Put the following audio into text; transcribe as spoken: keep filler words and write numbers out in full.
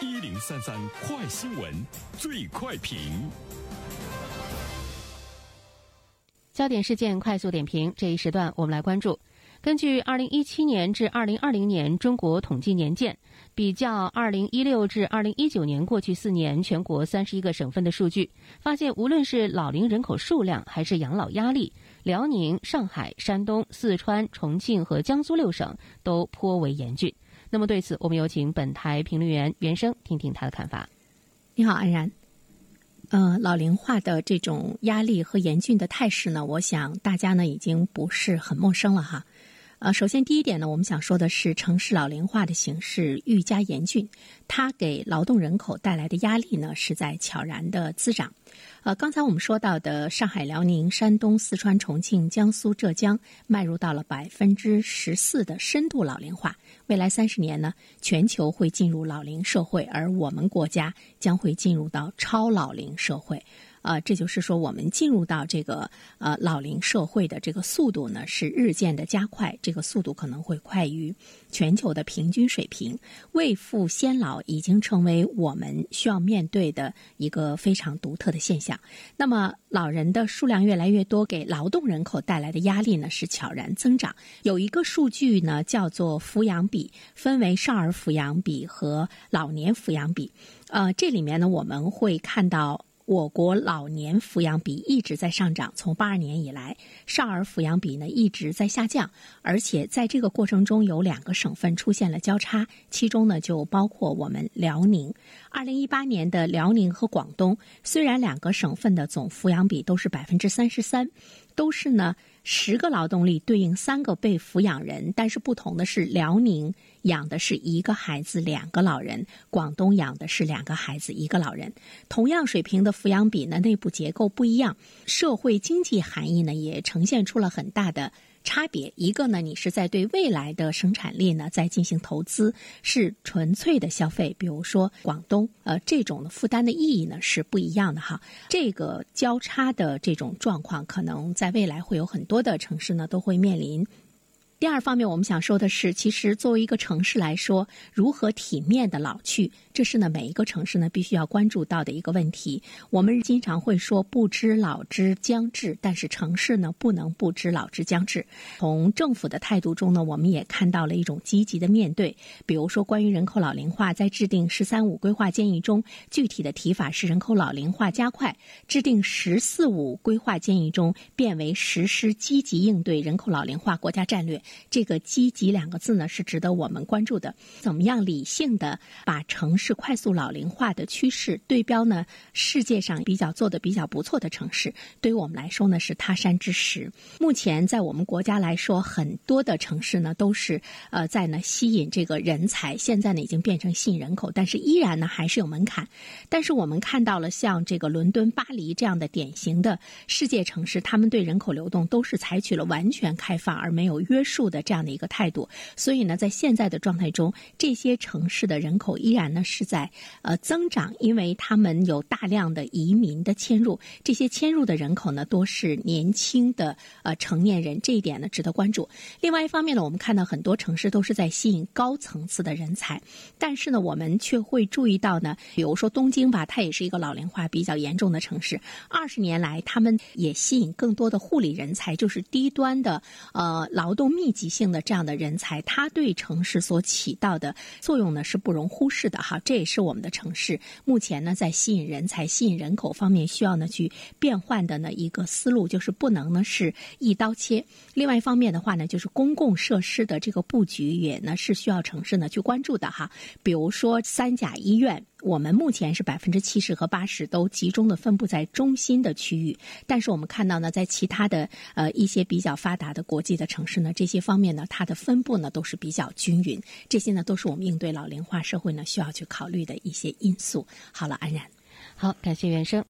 一零三三快新闻最快评，焦点事件快速点评。这一时段我们来关注，根据二零一七年至二零二零年中国统计年鉴，比较二零一六至二零一九年过去四年全国三十一个省份的数据，发现无论是老龄人口数量还是养老压力，辽宁、上海、山东、四川、重庆和江苏六省都颇为严峻。那么对此，我们有请本台评论员袁生听听他的看法。你好，安然。呃，老龄化的这种压力和严峻的态势呢，我想大家呢已经不是很陌生了哈。呃，首先第一点呢，我们想说的是城市老龄化的形势愈加严峻，它给劳动人口带来的压力呢是在悄然的滋长。呃，刚才我们说到的上海、辽宁、山东、四川、重庆、江苏、浙江迈入到了 百分之十四 的深度老龄化，未来三十年呢，全球会进入老龄社会，而我们国家将会进入到超老龄社会。呃，这就是说我们进入到这个呃老龄社会的这个速度呢是日渐的加快，这个速度可能会快于全球的平均水平。未富先老已经成为我们需要面对的一个非常独特的现象。那么老人的数量越来越多，给劳动人口带来的压力呢是悄然增长。有一个数据呢叫做抚养比，分为少儿抚养比和老年抚养比。呃，这里面呢我们会看到我国老年抚养比一直在上涨，从八二年以来，少儿抚养比呢一直在下降，而且在这个过程中有两个省份出现了交叉，其中呢就包括我们辽宁。二零一八年的辽宁和广东，虽然两个省份的总抚养比都是百分之三十三，都是呢十个劳动力对应三个被抚养人，但是不同的是，辽宁养的是一个孩子两个老人，广东养的是两个孩子一个老人。同样水平的抚养比呢，内部结构不一样，社会经济含义呢也呈现出了很大的差别。一个呢，你是在对未来的生产力呢在进行投资，是纯粹的消费，比如说广东，呃，这种的负担的意义呢是不一样的哈。这个交叉的这种状况，可能在未来会有很多的城市呢都会面临。第二方面，我们想说的是，其实作为一个城市来说，如何体面的老去，这是呢每一个城市呢必须要关注到的一个问题。我们经常会说不知老之将至，但是城市呢不能不知老之将至。从政府的态度中呢，我们也看到了一种积极的面对。比如说，关于人口老龄化，在制定十三五规划建议中，具体的提法是人口老龄化加快；制定十四五规划建议中，变为实施积极应对人口老龄化国家战略。这个积极两个字呢是值得我们关注的，怎么样理性的把城市快速老龄化的趋势对标呢世界上比较做的比较不错的城市，对于我们来说呢是他山之石。目前在我们国家来说，很多的城市呢都是呃在呢吸引这个人才，现在呢已经变成吸引人口，但是依然呢还是有门槛。但是我们看到了像这个伦敦、巴黎这样的典型的世界城市，他们对人口流动都是采取了完全开放而没有约束的这样的一个态度，所以呢，在现在的状态中，这些城市的人口依然呢是在呃增长，因为他们有大量的移民的迁入，这些迁入的人口呢多是年轻的呃成年人，这一点呢值得关注。另外一方面呢，我们看到很多城市都是在吸引高层次的人才，但是呢，我们却会注意到呢，比如说东京吧，它也是一个老龄化比较严重的城市，二十年来他们也吸引更多的护理人才，就是低端的呃劳动密密集性的这样的人才，他对城市所起到的作用呢是不容忽视的哈。这也是我们的城市目前呢在吸引人才、吸引人口方面需要呢去变换的呢一个思路，就是不能呢是一刀切。另外一方面的话呢，就是公共设施的这个布局也呢是需要城市呢去关注的哈。比如说三甲医院。我们目前是 百分之七十 和 百分之八十 都集中的分布在中心的区域，但是我们看到呢，在其他的呃一些比较发达的国际的城市呢，这些方面呢，它的分布呢都是比较均匀，这些呢都是我们应对老龄化社会呢需要去考虑的一些因素。好了，安然。好，感谢袁生。